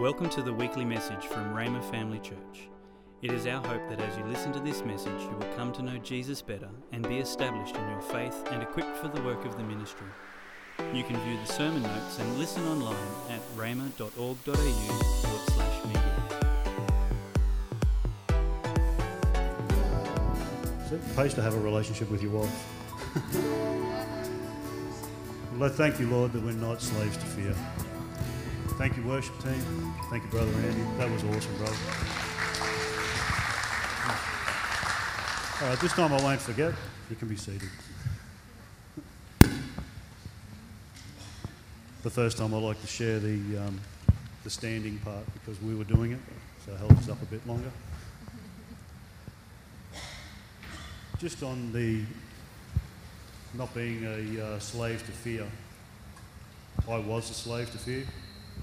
Welcome to the weekly message from Rhema Family Church. It is our hope that as you listen to this message, you will come to know Jesus better and be established in your faith and equipped for the work of the ministry. You can view the sermon notes and listen online at rhema.org.au/media. Is it pays to have a relationship with your wife? Well, I thank you, Lord, that we're not slaves to fear. Thank you, worship team. Thank you, Brother Andy. That was awesome, brother. All right, this time I won't forget. You can be seated. The first time I like to share the standing part because we were doing it, so it held us up a bit longer. Just on the not being a slave to fear, I was a slave to fear.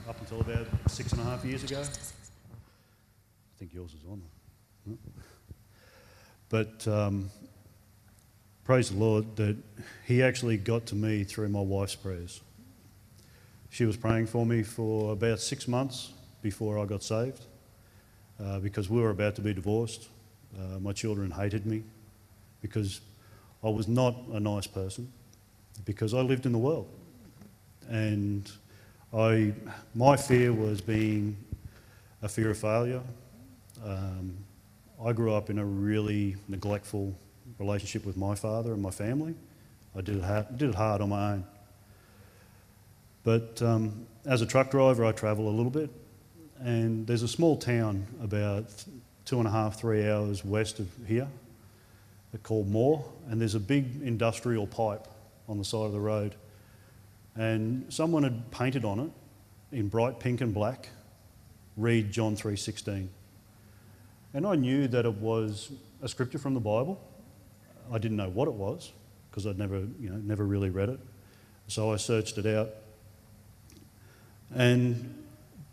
Up until about 6.5 years ago. I think yours is on. But praise the Lord that he actually got to me through my wife's prayers. She was praying for me for about 6 months before I got saved because we were about to be divorced. My children hated me because I was not a nice person because I lived in the world. And my fear was being a fear of failure. I grew up in a really neglectful relationship with my father and my family. I did it hard on my own. But as a truck driver, I travel a little bit. And there's a small town about 2.5-3 hours west of here called Moore. And there's a big industrial pipe on the side of the road. And someone had painted on it, in bright pink and black, read John 3:16. And I knew that it was a scripture from the Bible. I didn't know what it was, because I'd never really read it. So I searched it out. And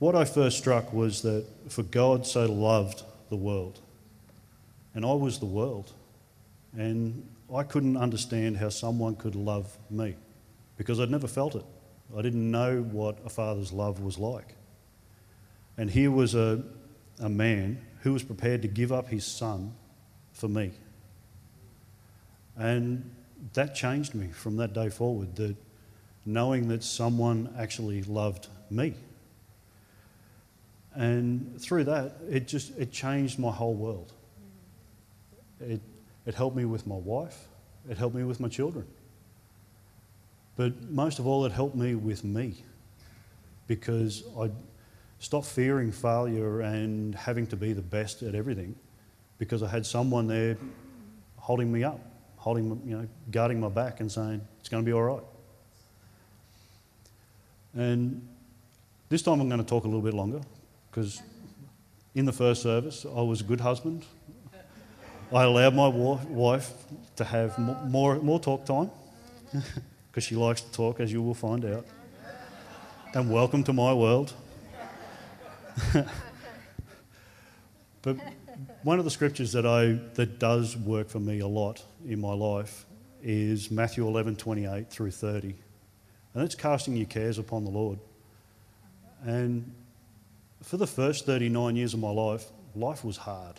what I first struck was that, for God so loved the world. And I was the world. And I couldn't understand how someone could love me, because I'd never felt it. I didn't know what a father's love was like. And here was a man who was prepared to give up his son for me. And that changed me from that day forward, that knowing that someone actually loved me. And through that, it changed my whole world. It helped me with my wife. It helped me with my children. But most of all, it helped me with me, because I stopped fearing failure and having to be the best at everything, because I had someone there holding me up, guarding my back and saying, it's going to be all right. And this time I'm going to talk a little bit longer, because in the first service, I was a good husband. I allowed my wife to have more talk time. Because she likes to talk, as you will find out. And welcome to my world. But one of the scriptures that does work for me a lot in my life is Matthew 11:28 through 30. And it's casting your cares upon the Lord. And for the first 39 years of my life was hard.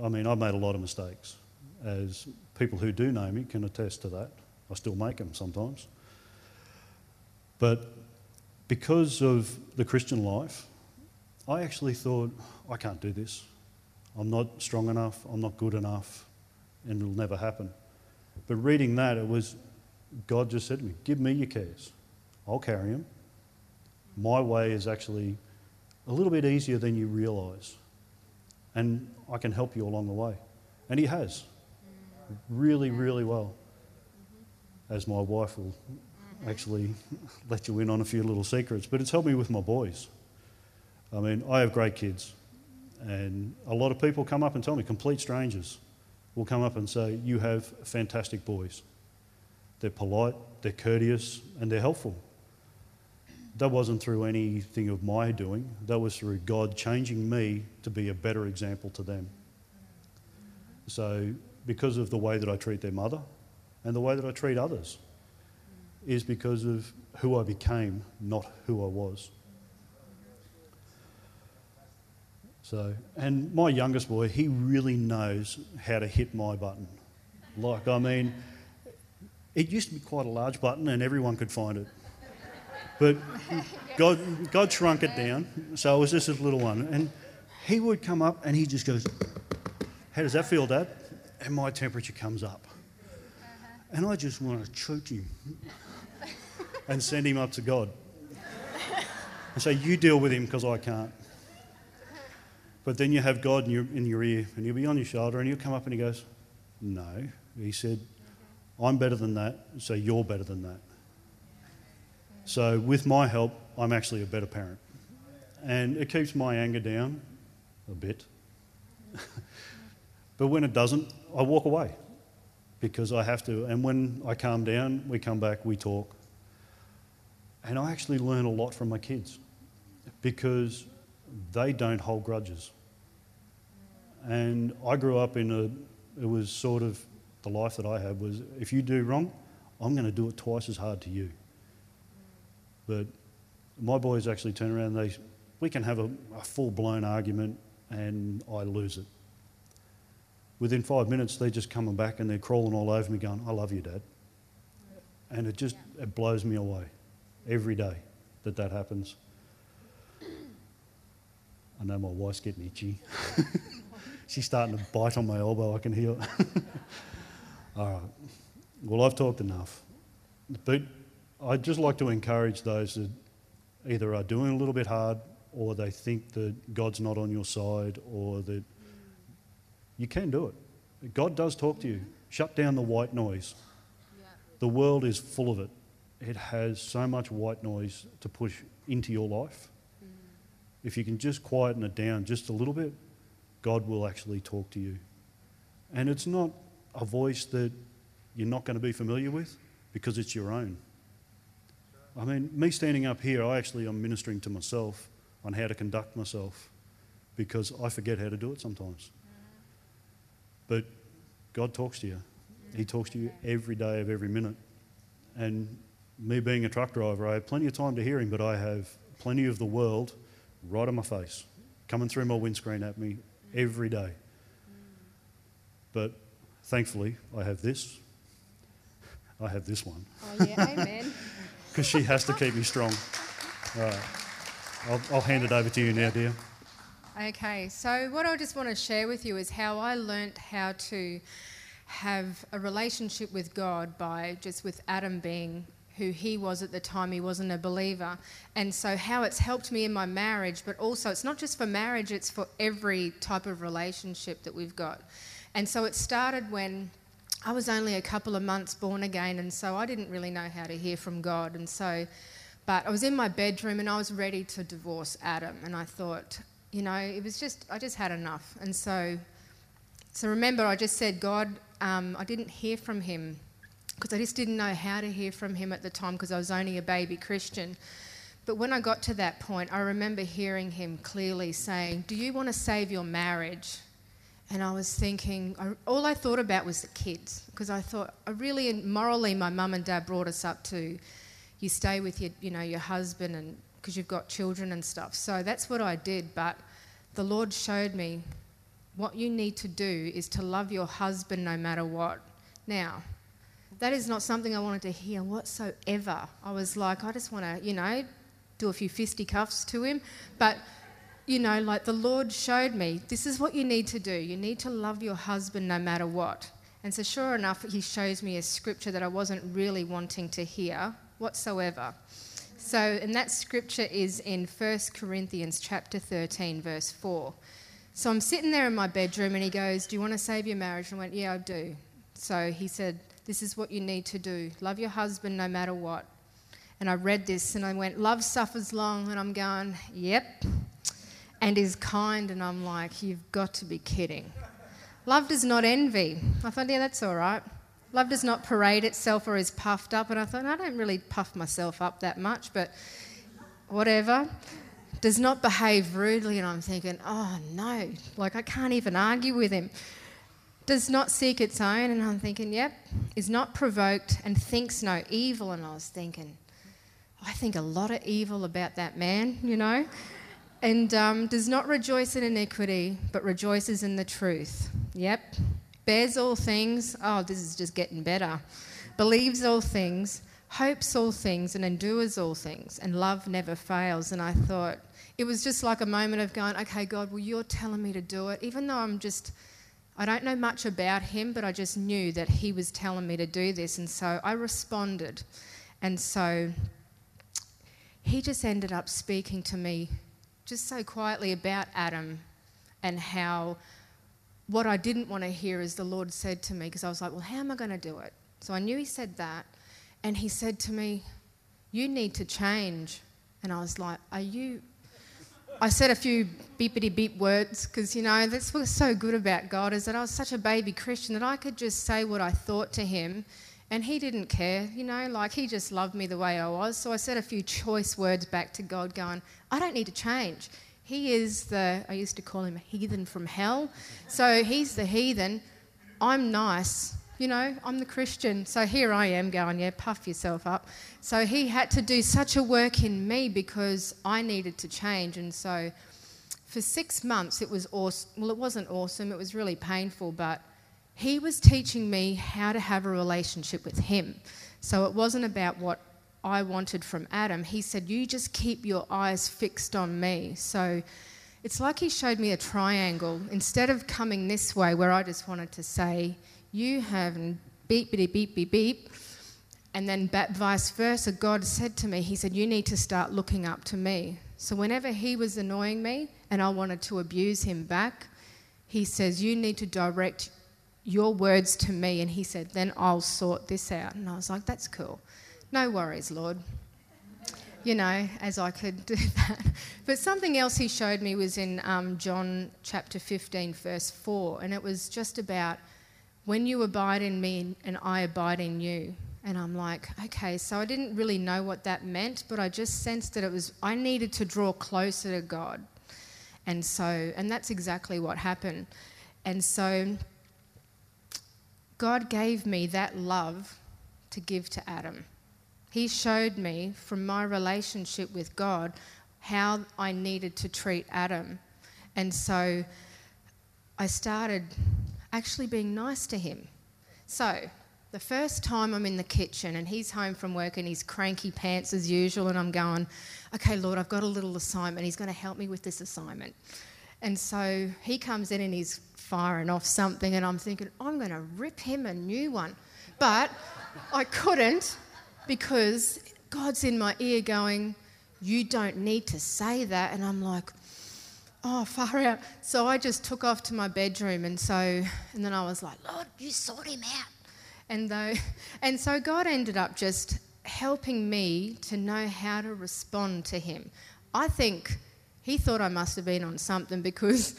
I mean, I've made a lot of mistakes, as people who do know me can attest to that. I still make them sometimes. But because of the Christian life, I actually thought, I can't do this. I'm not strong enough, I'm not good enough, and it'll never happen. But reading that, it was, God just said to me, give me your cares. I'll carry them. My way is actually a little bit easier than you realise. And I can help you along the way. And he has. Really, really well, as my wife will actually let you in on a few little secrets. But it's helped me with my boys. I mean, I have great kids, and a lot of people come up and tell me, complete strangers will come up and say, you have fantastic boys. They're polite, they're courteous, and they're helpful. That wasn't through anything of my doing. That was through God changing me to be a better example to them. So, because of the way that I treat their mother and the way that I treat others is because of who I became, not who I was. So, and my youngest boy, he really knows how to hit my button. Like, I mean, it used to be quite a large button and everyone could find it. But God shrunk it down, so it was just this little one. And he would come up and he just goes, "How does that feel, Dad?" And my temperature comes up. And I just want to choke him and send him up to God. And say, "You deal with him because I can't." But then you have God in your ear, and he'll be on your shoulder, and he'll come up and he goes, "No." He said, "I'm better than that, so you're better than that. So with my help, I'm actually a better parent." And it keeps my anger down a bit. But when it doesn't, I walk away because I have to. And when I calm down, we come back, we talk. And I actually learn a lot from my kids because they don't hold grudges. And I grew up in it was sort of the life that I had was, if you do wrong, I'm going to do it twice as hard to you. But my boys actually turn around and we can have a full-blown argument and I lose it. Within 5 minutes, they're just coming back and they're crawling all over me going, "I love you, Dad." And it just it blows me away every day that happens. I know my wife's getting itchy. She's starting to bite on my elbow, I can hear it. All right. Well, I've talked enough. But I'd just like to encourage those that either are doing a little bit hard or they think that God's not on your side or that you can do it. God does talk to you. Shut down the white noise. The world is full of it. It has so much white noise to push into your life. If you can just quieten it down just a little bit, God will actually talk to you. And it's not a voice that you're not going to be familiar with because it's your own. I mean, me standing up here, I actually am ministering to myself on how to conduct myself because I forget how to do it sometimes. But God talks to you. He talks to you every day of every minute. And me being a truck driver, I have plenty of time to hear him, but I have plenty of the world right on my face, coming through my windscreen at me every day. But thankfully, I have this. I have this one. Oh, yeah, amen. Because she has to keep me strong. All right. I'll hand it over to you now, dear. Okay, so what I just want to share with you is how I learnt how to have a relationship with God by just with Adam being who he was at the time. He wasn't a believer. And so how it's helped me in my marriage, but also it's not just for marriage, it's for every type of relationship that we've got. And so it started when I was only a couple of months born again, and so I didn't really know how to hear from God. And so, but I was in my bedroom and I was ready to divorce Adam. And I thought, you know, it was just, I just had enough. And so remember, I just said, God, I didn't hear from him because I just didn't know how to hear from him at the time because I was only a baby Christian. But when I got to that point, I remember hearing him clearly saying, "Do you want to save your marriage?" And I was thinking, all I thought about was the kids because I thought, morally, my mum and dad brought us up to, you stay with your husband and because you've got children and stuff. So that's what I did. But the Lord showed me what you need to do is to love your husband no matter what. Now, that is not something I wanted to hear whatsoever. I was like, I just want to, do a few fisticuffs to him. But, the Lord showed me, this is what you need to do. You need to love your husband no matter what. And so sure enough, he shows me a scripture that I wasn't really wanting to hear whatsoever. So, and that scripture is in 1 Corinthians chapter 13, verse 4. So I'm sitting there in my bedroom and he goes, "Do you want to save your marriage?" And I went, "Yeah, I do." So he said, "This is what you need to do. Love your husband no matter what." And I read this and I went, "Love suffers long." And I'm going, "Yep." And is kind. And I'm like, "You've got to be kidding. Love does not envy." I thought, yeah, that's all right. "Love does not parade itself or is puffed up." And I thought, I don't really puff myself up that much, but whatever. "Does not behave rudely." And I'm thinking, oh no, I can't even argue with him. "Does not seek its own." And I'm thinking, yep. "Is not provoked and thinks no evil." And I was thinking, I think a lot of evil about that man. And does not rejoice in iniquity, but rejoices in the truth. Yep. Bears all things. Oh, this is just getting better. Believes all things, hopes all things, and endures all things. And love never fails. And I thought, it was just like a moment of going, okay, God, well, you're telling me to do it. Even though I don't know much about him, but I just knew that he was telling me to do this. And so I responded. And so he just ended up speaking to me just so quietly about Adam, and how what I didn't want to hear is the Lord said to me, because I was like, well, how am I going to do it? So I knew he said that. And he said to me, you need to change. And I was like, I said a few beepity beep words, because, you know, that's what's so good about God, is that I was such a baby Christian that I could just say what I thought to him, and he didn't care, you know, like he just loved me the way I was. So I said a few choice words back to God going, I don't need to change. He is I used to call him a heathen from hell. So he's the heathen. I'm nice, you know, I'm the Christian. So here I am going, yeah, puff yourself up. So he had to do such a work in me because I needed to change. And so for 6 months it was awesome. Well, it wasn't awesome. It was really painful, but he was teaching me how to have a relationship with him. So it wasn't about what I wanted from Adam. He said, you just keep your eyes fixed on me. So it's like he showed me a triangle. Instead of coming this way where I just wanted to say, you have, and beep, beep, beep, beep, beep, and then vice versa, God said to me, he said, you need to start looking up to me. So whenever he was annoying me and I wanted to abuse him back, he says, you need to direct your words to me. And he said, then I'll sort this out. And I was like, that's cool. No worries, Lord. You know, as I could do that. But something else he showed me was in John chapter 15, verse 4. And it was just about when you abide in me and I abide in you. And I'm like, okay, so I didn't really know what that meant, but I just sensed that I needed to draw closer to God. And that's exactly what happened. And so God gave me that love to give to Adam. He showed me from my relationship with God how I needed to treat Adam. And so I started actually being nice to him. So the first time I'm in the kitchen and he's home from work and he's cranky pants as usual, and I'm going, okay, Lord, I've got a little assignment. He's going to help me with this assignment. And so he comes in and he's firing off something, and I'm thinking, I'm going to rip him a new one. But I couldn't, because God's in my ear going, you don't need to say that. And I'm like, oh, far out. So I just took off to my bedroom, and then I was like, Lord, you sort him out. And so God ended up just helping me to know how to respond to him. I think he thought I must have been on something, because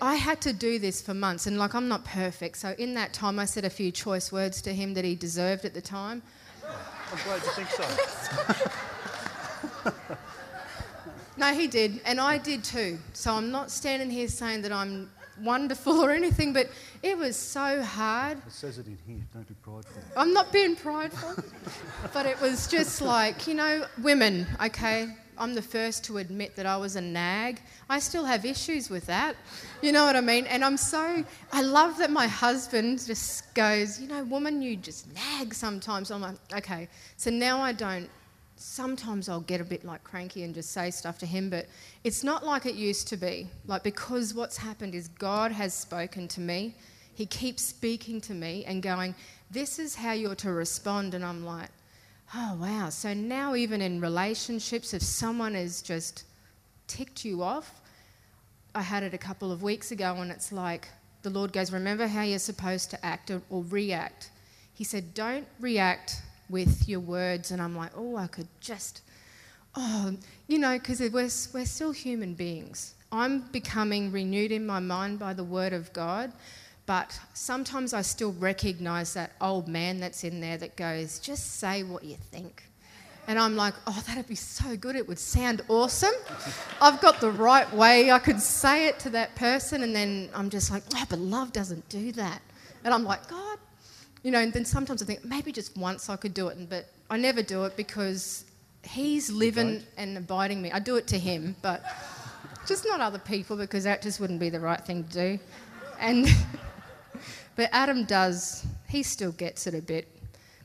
I had to do this for months, and like, I'm not perfect. So in that time I said a few choice words to him that he deserved at the time. I'm glad you think so. No, he did, and I did too. So I'm not standing here saying that I'm wonderful or anything, but it was so hard. It says it in here, don't be prideful. I'm not being prideful, but it was just like, you know, women, okay? I'm the first to admit that I was a nag. I still have issues with that. You know what I mean? And I love that my husband just goes, you know, woman, you just nag sometimes. I'm like, okay. So now I don't. Sometimes I'll get a bit like cranky and just say stuff to him, but it's not like it used to be. Like, because what's happened is God has spoken to me. He keeps speaking to me and going, this is how you're to respond. And I'm like, oh, wow. So now even in relationships, if someone has just ticked you off, I had it a couple of weeks ago, and it's like the Lord goes, remember how you're supposed to act or react. He said, don't react with your words. And I'm like, oh, I could just, oh, you know, because we're still human beings. I'm becoming renewed in my mind by the word of God. But sometimes I still recognise that old man that's in there that goes, just say what you think. And I'm like, oh, that'd be so good. It would sound awesome. I've got the right way. I could say it to that person. And then I'm just like, oh, but love doesn't do that. And I'm like, God. You know, and then sometimes I think maybe just once I could do it. But I never do it, because He's living and abiding me. I do it to him, but just not other people, because that just wouldn't be the right thing to do. And but Adam does. He still gets it a bit,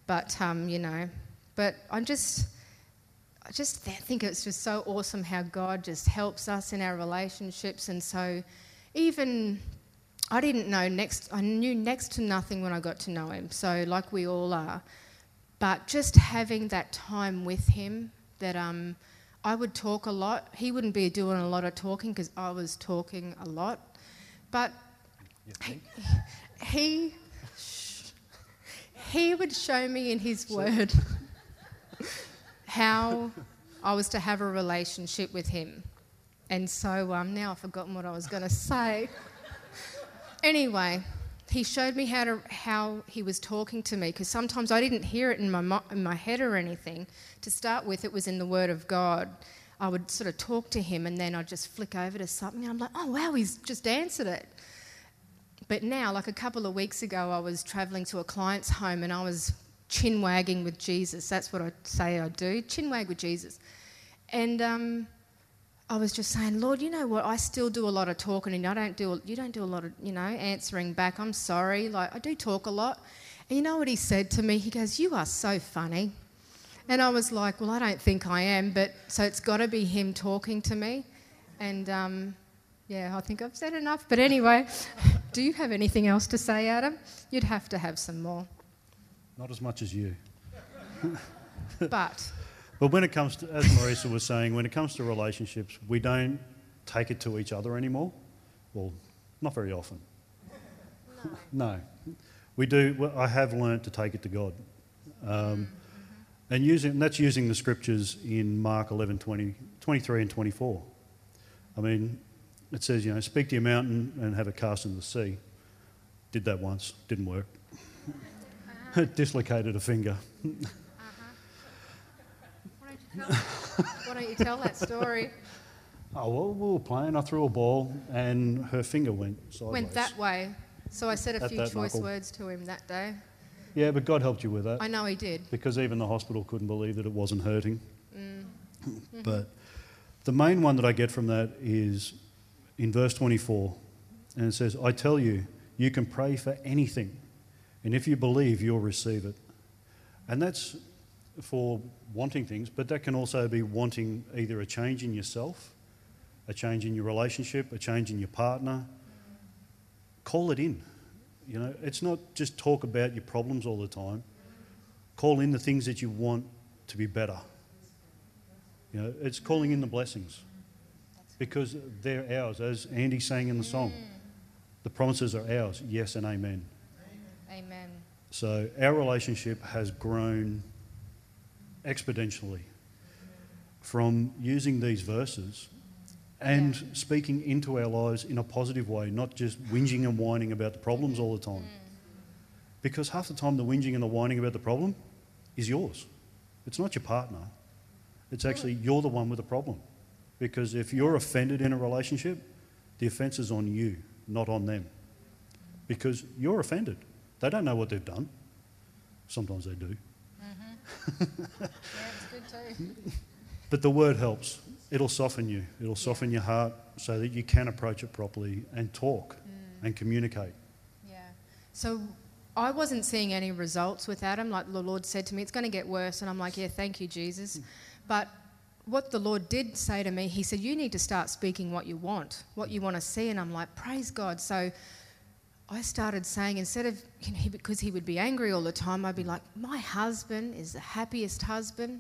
but you know. But I just think it's just so awesome how God just helps us in our relationships. And so even I didn't know next. I knew next to nothing when I got to know him. So like we all are. But just having that time with him, that I would talk a lot. He wouldn't be doing a lot of talking because I was talking a lot. But he would show me in his word how I was to have a relationship with him. And so now I've forgotten what I was going to say. Anyway. He showed me how he was talking to me, because sometimes I didn't hear it in my head or anything. To start with, it was in the Word of God. I would sort of talk to him, and then I'd just flick over to something, and I'm like, oh, wow, he's just answered it. But now, like a couple of weeks ago, I was travelling to a client's home, and I was chin-wagging with Jesus. That's what I say I do, chin-wag with Jesus. And I was just saying, Lord, you know what? I still do a lot of talking, and you don't do a lot of, you know, answering back. I'm sorry. Like, I do talk a lot. And you know what he said to me? He goes, you are so funny. And I was like, well, I don't think I am, but so it's got to be him talking to me. And, yeah, I think I've said enough. But anyway, do you have anything else to say, Adam? You'd have to have some more. Not as much as you. But... But when it comes to, as Marisa was saying, when it comes to relationships, we don't take it to each other anymore. Well, not very often. No. We do. Well, I have learnt to take it to God. And using the scriptures in Mark 11:20, 23 and 24. I mean, it says, you know, speak to your mountain and have it cast into the sea. Did that once. Didn't work. Dislocated a finger. Why don't you tell that story? Oh, well, we were playing. I threw a ball and her finger went sideways. Went that way. So I said a few choice words to him that day. Yeah, but God helped you with that. I know he did. Because even the hospital couldn't believe that it wasn't hurting. Mm. Mm-hmm. But the main one that I get from that is in verse 24. And it says, I tell you, you can pray for anything. And if you believe, you'll receive it. And that's... for wanting things, but that can also be wanting either a change in yourself, a change in your relationship, a change in your partner. Call it in. You know, it's not just talk about your problems all the time. Call in the things that you want to be better. You know, it's calling in the blessings because they're ours. As Andy sang in the song, the promises are ours, yes and amen. Amen. So our relationship has grown exponentially from using these verses and speaking into our lives in a positive way, not just whinging and whining about the problems all the time. Because half the time the whinging and the whining about the problem is yours. It's not your partner. It's actually you're the one with the problem. Because if you're offended in a relationship, the offence is on you, not on them. Because you're offended. They don't know what they've done. Sometimes they do. Yeah, it's good too. But the word helps. It'll soften you. It'll soften your heart so that you can approach it properly and talk and communicate. Yeah. So I wasn't seeing any results with Adam. Like the Lord said to me, it's going to get worse. And I'm like, yeah, thank you, Jesus. But what the Lord did say to me, he said, you need to start speaking what you want to see. And I'm like, praise God. So I started saying, instead of, you know, because he would be angry all the time, I'd be like, my husband is the happiest husband,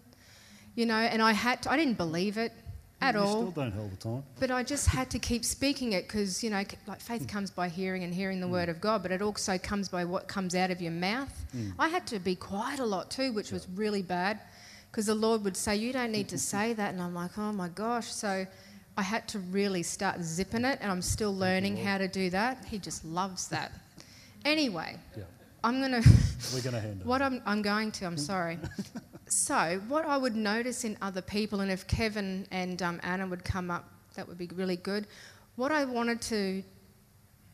you know, and I didn't believe it at all. You still don't all the time. But I just had to keep speaking it because, you know, like faith comes by hearing and hearing the word of God, but it also comes by what comes out of your mouth. I had to be quiet a lot too, which was really bad because the Lord would say, you don't need to say that. And I'm like, oh my gosh. So I had to really start zipping it, and I'm still learning how to do that. He just loves that. Anyway, I'm going to... We're going to handle it. I'm sorry. So what I would notice in other people, and if Kevin and Anna would come up, that would be really good. What I wanted to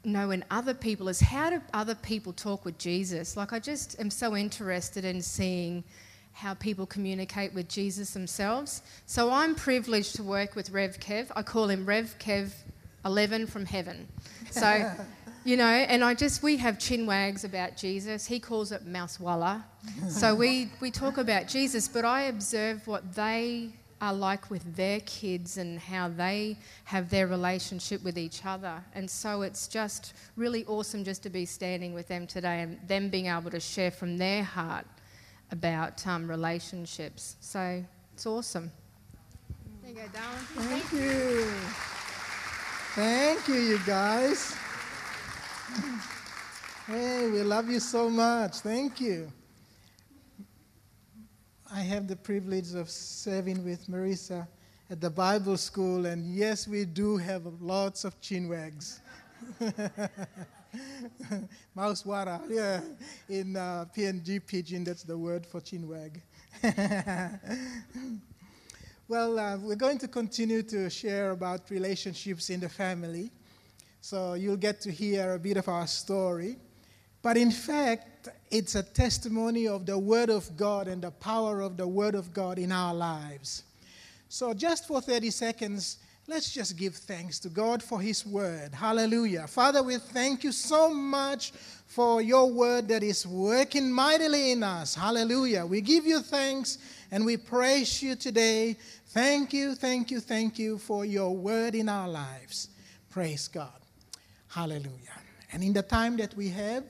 know in other people is how do other people talk with Jesus? Like I just am so interested in seeing how people communicate with Jesus themselves. So I'm privileged to work with Rev Kev. I call him Rev Kev 11 from heaven. So, you know, and we have chin wags about Jesus. He calls it mousewalla. So we talk about Jesus, but I observe what they are like with their kids and how they have their relationship with each other. And so it's just really awesome just to be standing with them today and them being able to share from their heart about relationships. So it's awesome. There you go, darling. Thank you. Thank you, you guys. Hey, we love you so much. Thank you. I have the privilege of serving with Marisa at the Bible school, and yes, we do have lots of chinwags. Mousewalla, yeah. In PNG pidgin, that's the word for chinwag. Well, we're going to continue to share about relationships in the family, so you'll get to hear a bit of our story. But in fact, it's a testimony of the Word of God and the power of the Word of God in our lives. So just for 30 seconds, let's just give thanks to God for His Word. Hallelujah. Father, we thank you so much for your Word that is working mightily in us. Hallelujah. We give you thanks and we praise you today. Thank you for your Word in our lives. Praise God. Hallelujah. And in the time that we have,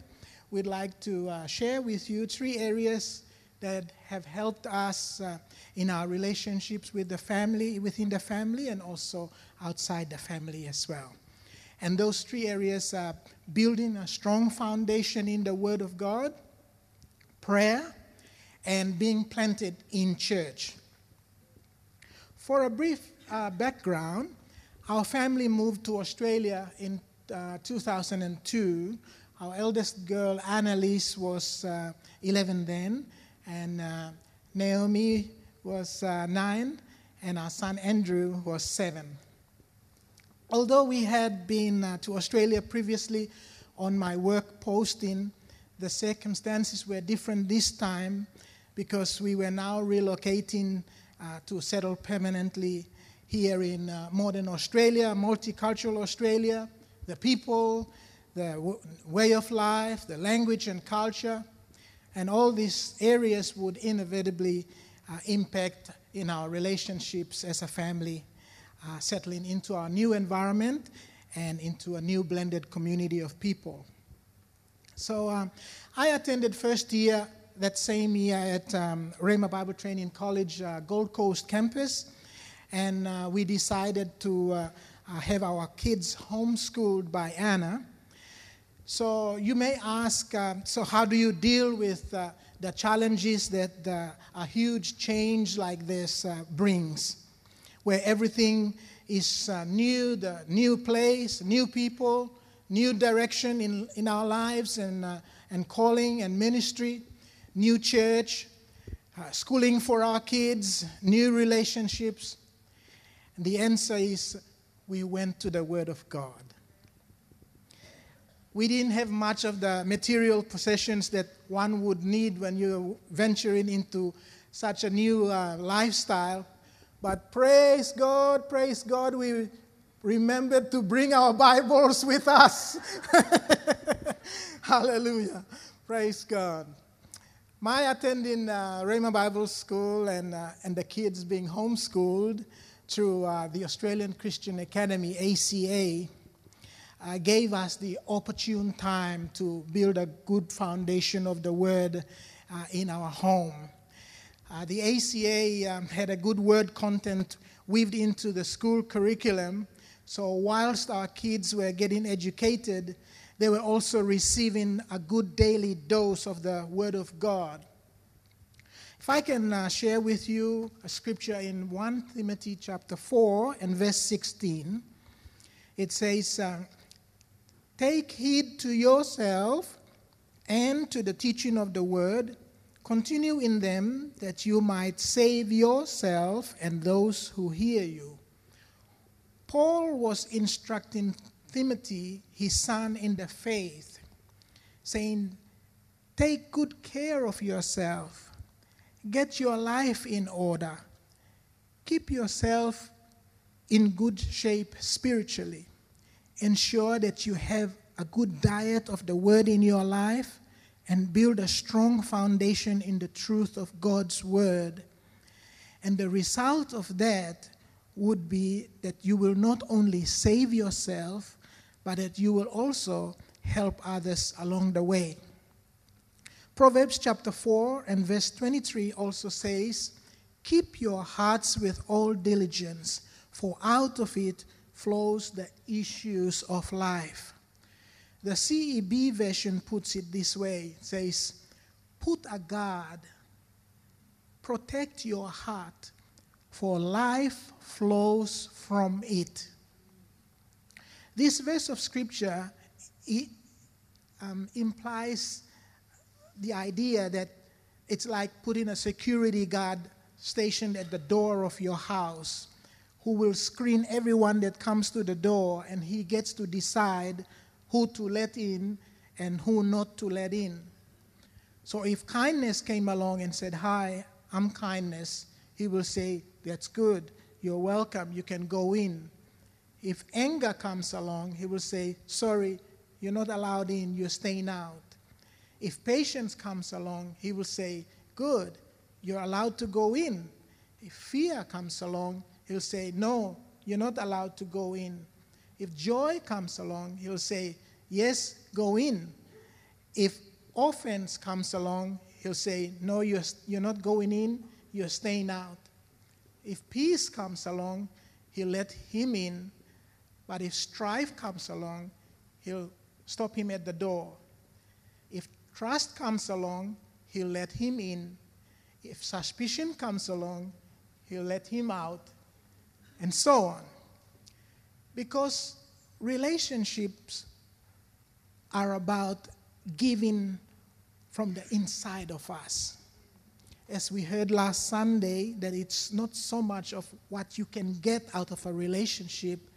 we'd like to share with you three areas that have helped us in our relationships with the family, within the family, and also outside the family as well. And those three areas are building a strong foundation in the Word of God, prayer, and being planted in church. For a brief background, our family moved to Australia in 2002. Our eldest girl, Annalise, was 11 then, and Naomi was 9, and our son, Andrew, was 7. Although we had been to Australia previously on my work posting, the circumstances were different this time because we were now relocating to settle permanently here in modern Australia, multicultural Australia, the people, the way of life, the language and culture, and all these areas would inevitably impact in our relationships as a family, settling into our new environment and into a new blended community of people. So I attended that same year at Rhema Bible Training College, Gold Coast campus, and we decided to have our kids homeschooled by Anna. So you may ask, so how do you deal with the challenges that a huge change like this brings, where everything is new, the new place, new people, new direction in our lives and calling and ministry, new church, schooling for our kids, new relationships? And the answer is we went to the Word of God. We didn't have much of the material possessions that one would need when you're venturing into such a new lifestyle. But praise God, we remembered to bring our Bibles with us. Hallelujah. Praise God. My attending Rhema Bible School and the kids being homeschooled through the Australian Christian Academy, ACA, gave us the opportune time to build a good foundation of the Word in our home. The ACA had a good Word content weaved into the school curriculum, so whilst our kids were getting educated, they were also receiving a good daily dose of the Word of God. If I can share with you a scripture in 1 Timothy chapter 4 and verse 16, it says, take heed to yourself and to the teaching of the Word. Continue in them that you might save yourself and those who hear you. Paul was instructing Timothy, his son in the faith, saying, take good care of yourself Get your life in order. Keep yourself in good shape spiritually. Ensure that you have a good diet of the word in your life and build a strong foundation in the truth of God's word. And the result of that would be that you will not only save yourself, but that you will also help others along the way. Proverbs chapter 4 and verse 23 also says, "Keep your hearts with all diligence, for out of it flows the issues of life." The CEB version puts it this way. It says, "Put a guard, protect your heart, for life flows from it." This verse of scripture implies the idea that it's like putting a security guard stationed at the door of your house, who will screen everyone that comes to the door, and he gets to decide who to let in and who not to let in. So if kindness came along and said, "Hi, I'm kindness," he will say, "That's good, you're welcome, you can go in." If anger comes along, he will say, "Sorry, you're not allowed in, you're staying out." If patience comes along, he will say, "Good, you're allowed to go in." If fear comes along, he'll say, "No, you're not allowed to go in." If joy comes along, he'll say, "Yes, go in." If offense comes along, he'll say, "No, you're not going in, you're staying out." If peace comes along, he'll let him in. But if strife comes along, he'll stop him at the door. If trust comes along, he'll let him in. If suspicion comes along, he'll let him out, and so on. Because relationships are about giving from the inside of us. As we heard last Sunday, that it's not so much of what you can get out of a relationship,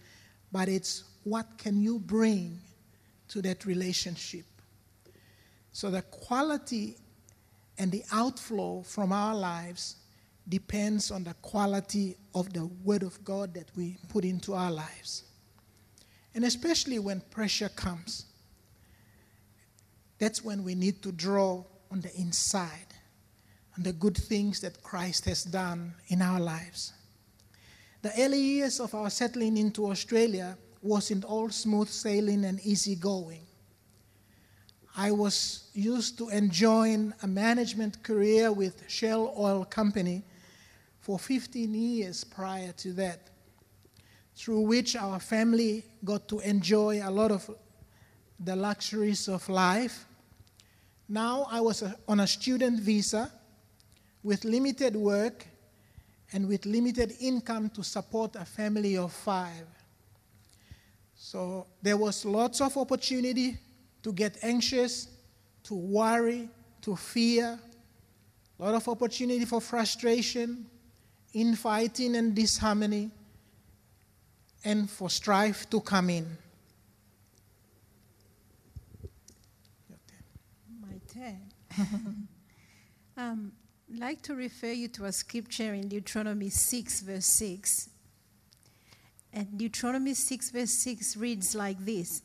but it's what can you bring to that relationship. So the quality and the outflow from our lives depends on the quality of the word of God that we put into our lives. And especially when pressure comes, that's when we need to draw on the inside, on the good things that Christ has done in our lives. The early years of our settling into Australia wasn't all smooth sailing and easy going. I was used to enjoying a management career with Shell Oil Company for 15 years prior to that, through which our family got to enjoy a lot of the luxuries of life. Now I was on a student visa with limited work and with limited income to support a family of 5. So there was lots of opportunity to get anxious, to worry, to fear, a lot of opportunity for frustration, infighting and disharmony, and for strife to come in. My turn. I'd like to refer you to a scripture in Deuteronomy 6, verse 6. And Deuteronomy 6, verse 6 reads like this: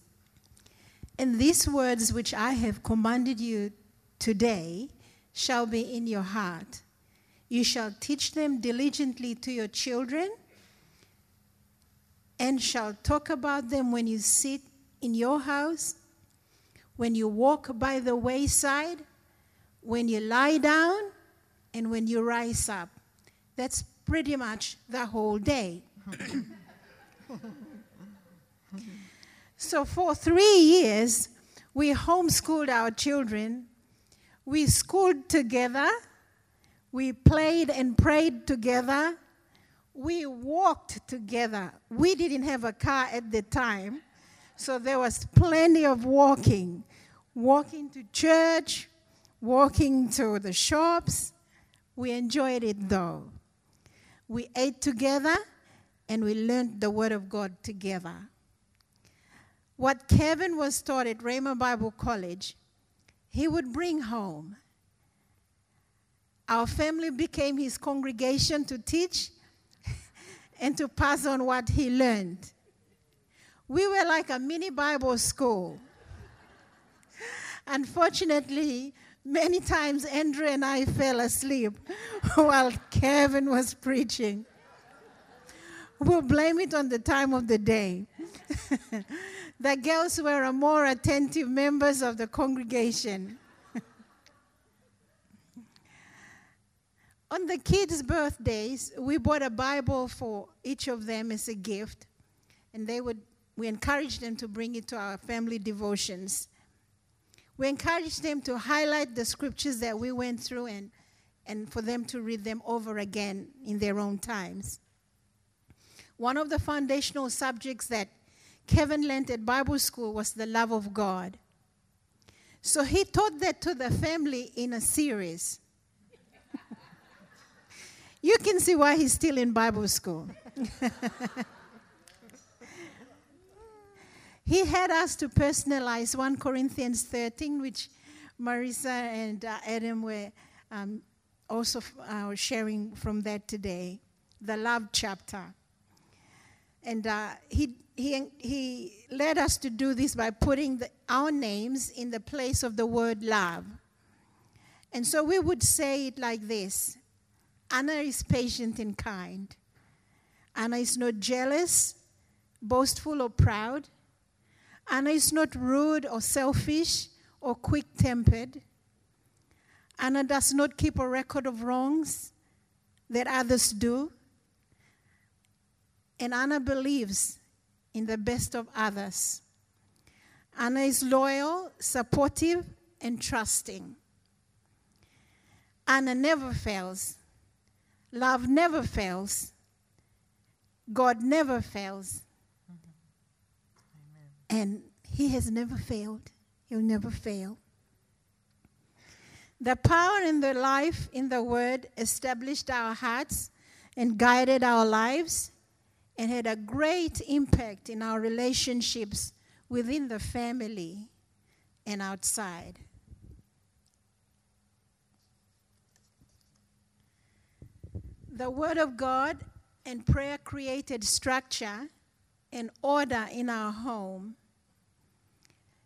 "And these words which I have commanded you today shall be in your heart. You shall teach them diligently to your children, and shall talk about them when you sit in your house, when you walk by the wayside, when you lie down, and when you rise up." That's pretty much the whole day. So for 3 years, we homeschooled our children. We schooled together. We played and prayed together. We walked together. We didn't have a car at the time, so there was plenty of walking. Walking to church, walking to the shops. We enjoyed it though. We ate together and we learned the Word of God together. What Kevin was taught at Rhema Bible College, he would bring home. Our family became his congregation to teach and to pass on what he learned. We were like a mini Bible school. Unfortunately, many times Andrew and I fell asleep while Kevin was preaching. We'll blame it on the time of the day. The girls were more attentive members of the congregation. On the kids' birthdays, we bought a Bible for each of them as a gift, and we encouraged them to bring it to our family devotions. We encouraged them to highlight the scriptures that we went through and for them to read them over again in their own times. One of the foundational subjects that Kevin learned at Bible school was the love of God. So he taught that to the family in a series. You can see why he's still in Bible school. He had us to personalize 1 Corinthians 13, which Marisa and Adam were also sharing from that today, the love chapter. And he led us to do this by putting our names in the place of the word love. And so we would say it like this: Anna is patient and kind. Anna is not jealous, boastful or proud. Anna is not rude or selfish or quick-tempered. Anna does not keep a record of wrongs that others do. And Anna believes in the best of others. Anna is loyal, supportive, and trusting. Anna never fails. Love never fails. God never fails. And he has never failed. He'll never fail. The power and the life in the word established our hearts and guided our lives and had a great impact in our relationships within the family and outside. The word of God and prayer created structure and order in our home.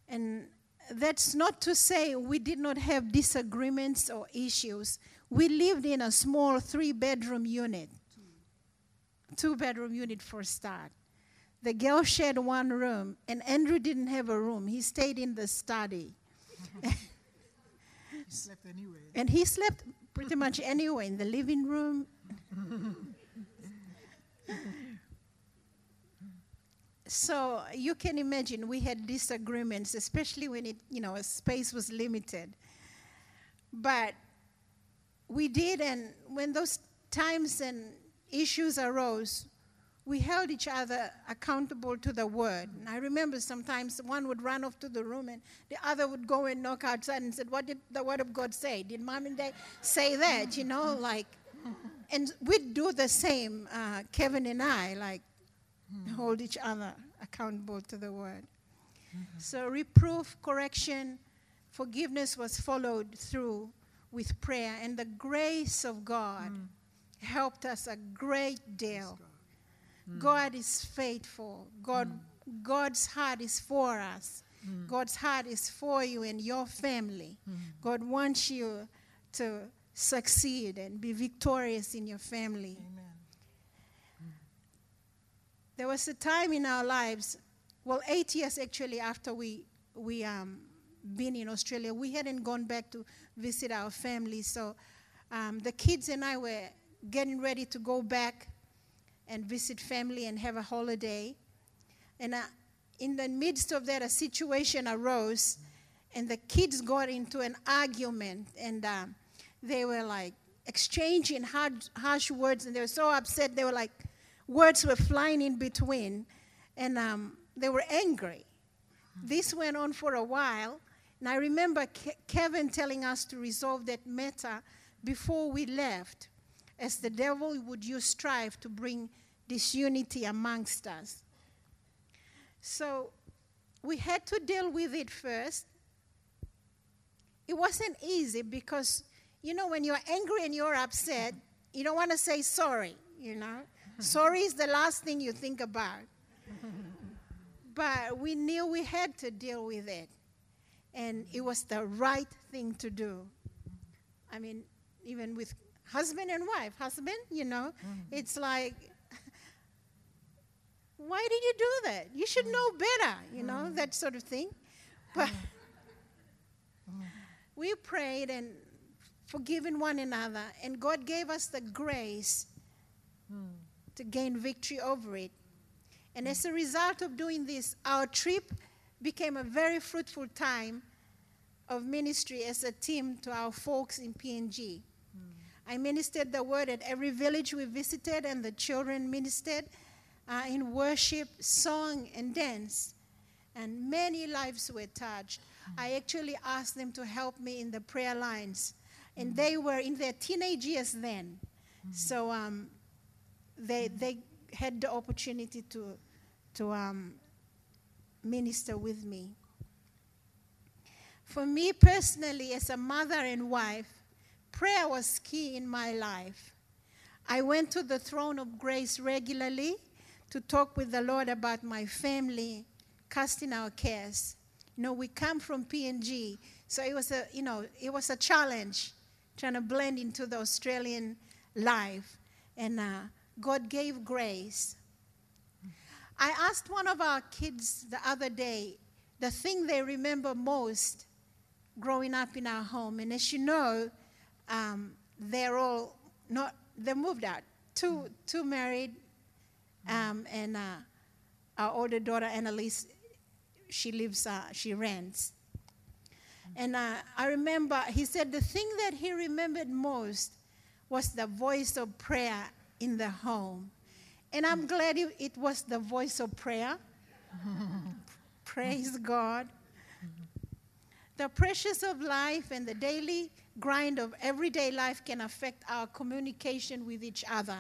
And that's not to say we did not have disagreements or issues. We lived in a small three-bedroom unit. Two-bedroom unit for a start. The girls shared one room, and Andrew didn't have a room. He stayed in the study. He slept anywhere. And he slept pretty much anywhere, in the living room. So you can imagine we had disagreements, especially when space was limited. But we did, and when those times and issues arose, we held each other accountable to the word. And I remember sometimes one would run off to the room and the other would go and knock outside and said, what did the word of God say? Did mom and dad say that? And we'd do the same, Kevin and I, hold each other accountable to the word. Mm-hmm. So reproof, correction, forgiveness was followed through with prayer, and the grace of God helped us a great deal. God is faithful. God's heart is for us. God's heart is for you and your family. God wants you to succeed and be victorious in your family. Amen. There was a time in our lives, 8 years actually after we been in Australia, we hadn't gone back to visit our family. So the kids and I were getting ready to go back and visit family and have a holiday. And in the midst of that, a situation arose, and the kids got into an argument, and they were exchanging harsh words, and they were so upset. They were words were flying in between, and they were angry. This went on for a while, and I remember Kevin telling us to resolve that matter before we left, as the devil would use strife to bring disunity amongst us. So we had to deal with it first. It wasn't easy because You know, when you're angry and you're upset, you don't want to say sorry, you know. Sorry is the last thing you think about. But we knew we had to deal with it. And it was the right thing to do. I mean, even with husband and wife. Husband, you know, it's like, why did you do that? You should know better, you know, that sort of thing. But we prayed and forgiving one another, and God gave us the grace to gain victory over it. And as a result of doing this, our trip became a very fruitful time of ministry as a team to our folks in PNG. I ministered the word at every village we visited, and the children ministered in worship, song, and dance. And many lives were touched. I actually asked them to help me in the prayer lines. And they were in their teenage years then. So they had the opportunity to minister with me. For me personally, as a mother and wife, prayer was key in my life. I went to the throne of grace regularly to talk with the Lord about my family, casting our cares. You know, we come from PNG, so it was a challenge trying to blend into the Australian life. And God gave grace. I asked one of our kids the other day the thing they remember most growing up in our home. And as you know, they moved out. Two married, and our older daughter, Annalise, she rents. And I remember, he said the thing that he remembered most was the voice of prayer in the home. And I'm glad it was the voice of prayer. Praise God. The pressures of life and the daily grind of everyday life can affect our communication with each other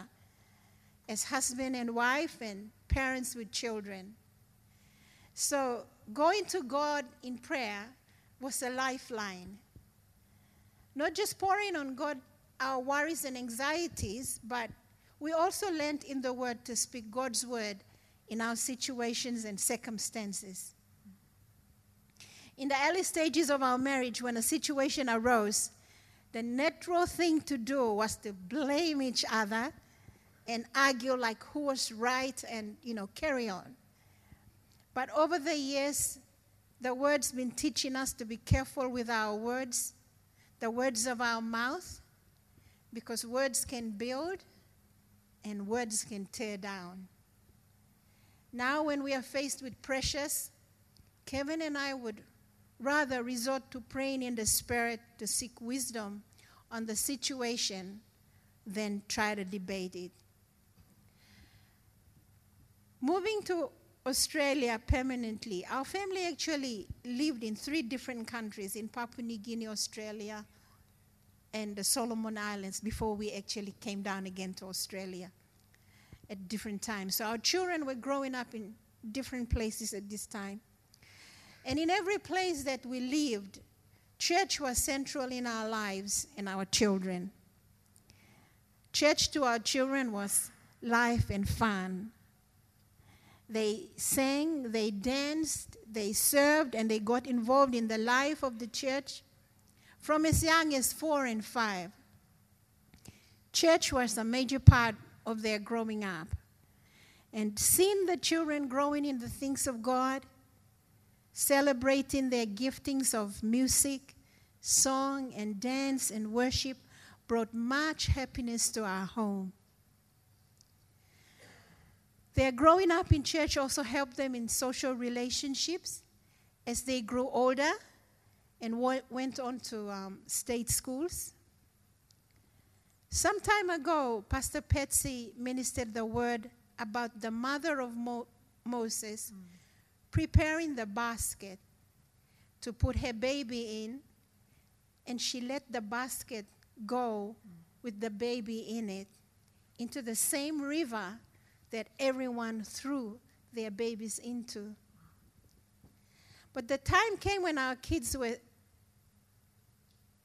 as husband and wife and parents with children. So going to God in prayer was a lifeline. Not just pouring on God our worries and anxieties, but we also learned in the Word to speak God's Word in our situations and circumstances. In the early stages of our marriage, when a situation arose, the natural thing to do was to blame each other and argue like who was right and, you know, carry on. But over the years, the Word's been teaching us to be careful with our words, the words of our mouth, because words can build and words can tear down. Now when we are faced with pressures, Kevin and I would rather resort to praying in the Spirit to seek wisdom on the situation than try to debate it. Moving to Australia permanently, our family actually lived in 3 different countries, in Papua New Guinea, Australia, and the Solomon Islands before we actually came down again to Australia at different times. So our children were growing up in different places at this time. And in every place that we lived, church was central in our lives and our children. Church to our children was life and fun. They sang, they danced, they served, and they got involved in the life of the church from as young as 4 and 5. Church was a major part of their growing up. And seeing the children growing in the things of God, celebrating their giftings of music, song, and dance and worship brought much happiness to our home. Their growing up in church also helped them in social relationships as they grew older and went on to state schools. Some time ago, Pastor Patsy ministered the word about the mother of Moses preparing the basket to put her baby in, and she let the basket go with the baby in it into the same river that everyone threw their babies into. But the time came when our kids were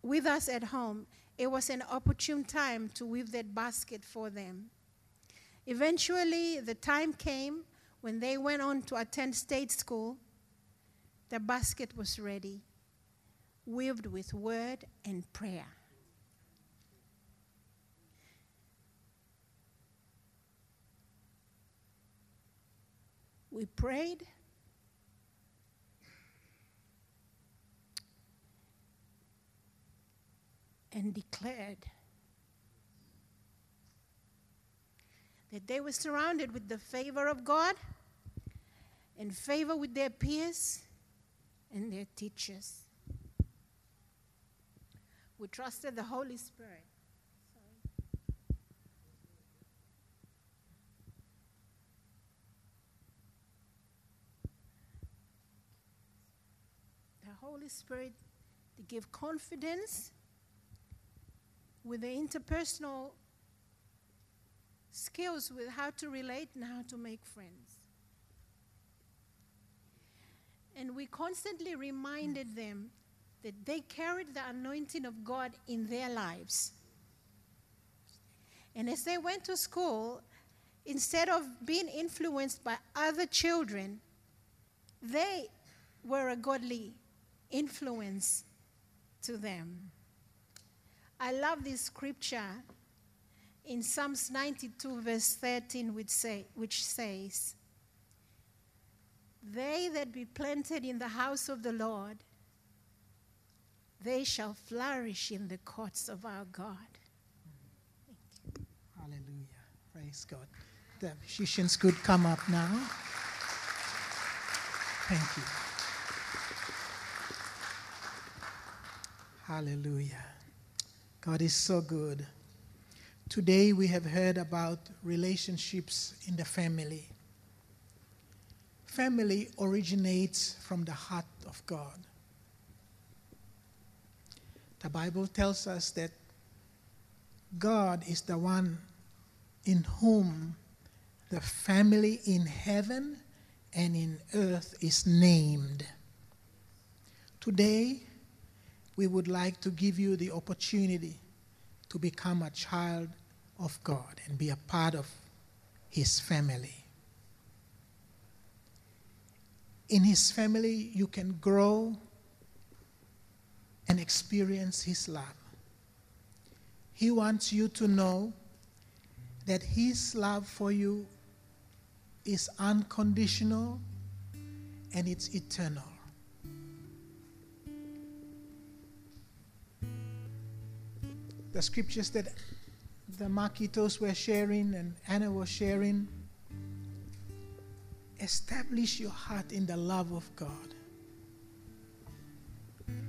with us at home It was an opportune time to weave that basket for them. Eventually, the time came when they went on to attend state school. The basket was ready, weaved with word and prayer. We prayed. And declared that they were surrounded with the favor of God and favor with their peers and their teachers. We trusted the Holy Spirit. The Holy Spirit to give confidence with the interpersonal skills with how to relate and how to make friends. And we constantly reminded them that they carried the anointing of God in their lives. And as they went to school, instead of being influenced by other children, they were a godly influence to them. I love this scripture in Psalms 92 verse 13 which says, "They that be planted in the house of the Lord, they shall flourish in the courts of our God." Thank you. Hallelujah. Praise God. The musicians could come up now. Thank you. Hallelujah. God is so good. Today we have heard about relationships in the family. Family originates from the heart of God. The Bible tells us that God is the one in whom the family in heaven and in earth is named. Today, we would like to give you the opportunity to become a child of God and be a part of His family. In His family, you can grow and experience His love. He wants you to know that His love for you is unconditional and it's eternal. The scriptures that the Makitos were sharing and Anna was sharing, establish your heart in the love of God.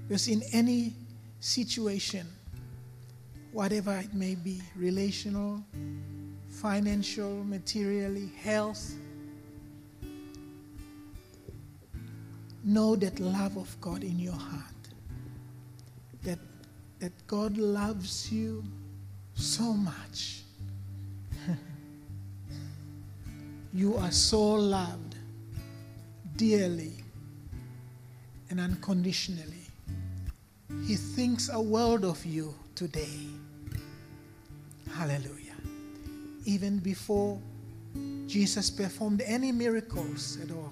Because in any situation, whatever it may be, relational, financial, materially, health, know that love of God in your heart. That God loves you so much. You are so loved dearly and unconditionally. He thinks a world of you today. Hallelujah. Even before Jesus performed any miracles at all,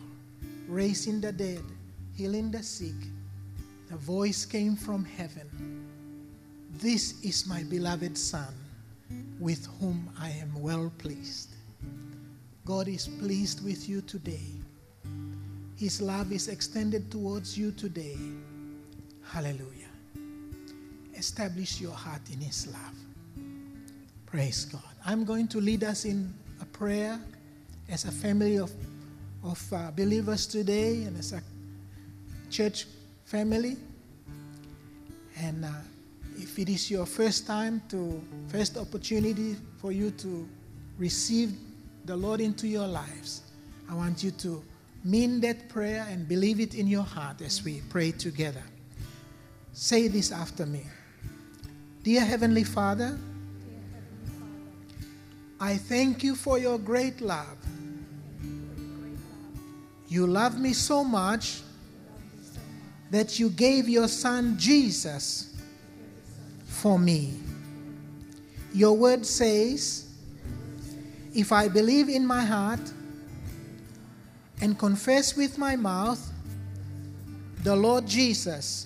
raising the dead, healing the sick, the voice came from heaven. "This is my beloved Son, with whom I am well pleased." God is pleased with you today. His love is extended towards you today. Hallelujah. Establish your heart in His love. Praise God. I'm going to lead us in a prayer as a family of believers today and as a church family. And if it is your first opportunity for you to receive the Lord into your lives, I want you to mean that prayer and believe it in your heart as we pray together. Say this after me. Dear Heavenly Father, I thank you for your great love. You love me so much that you gave your Son Jesus for me. Your word says, if I believe in my heart and confess with my mouth the Lord Jesus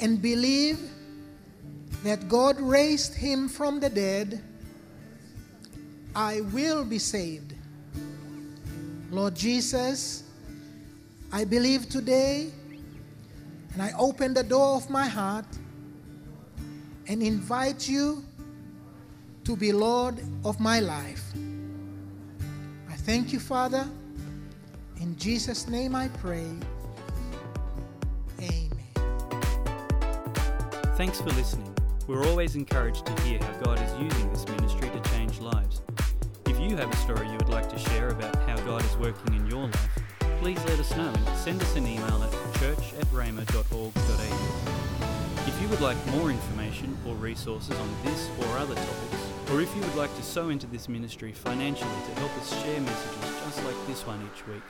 and believe that God raised him from the dead, I will be saved. Lord Jesus, I believe today, and I open the door of my heart and invite you to be Lord of my life. I thank you, Father. In Jesus' name I pray. Amen. Thanks for listening. We're always encouraged to hear how God is using this ministry to change lives. If you have a story you would like to share about how God is working in your life, please let us know and send us an email at church@rhema.org.au. If you would like more information or resources on this or other topics, or if you would like to sow into this ministry financially to help us share messages just like this one each week,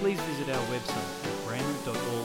please visit our website at rhema.org.au.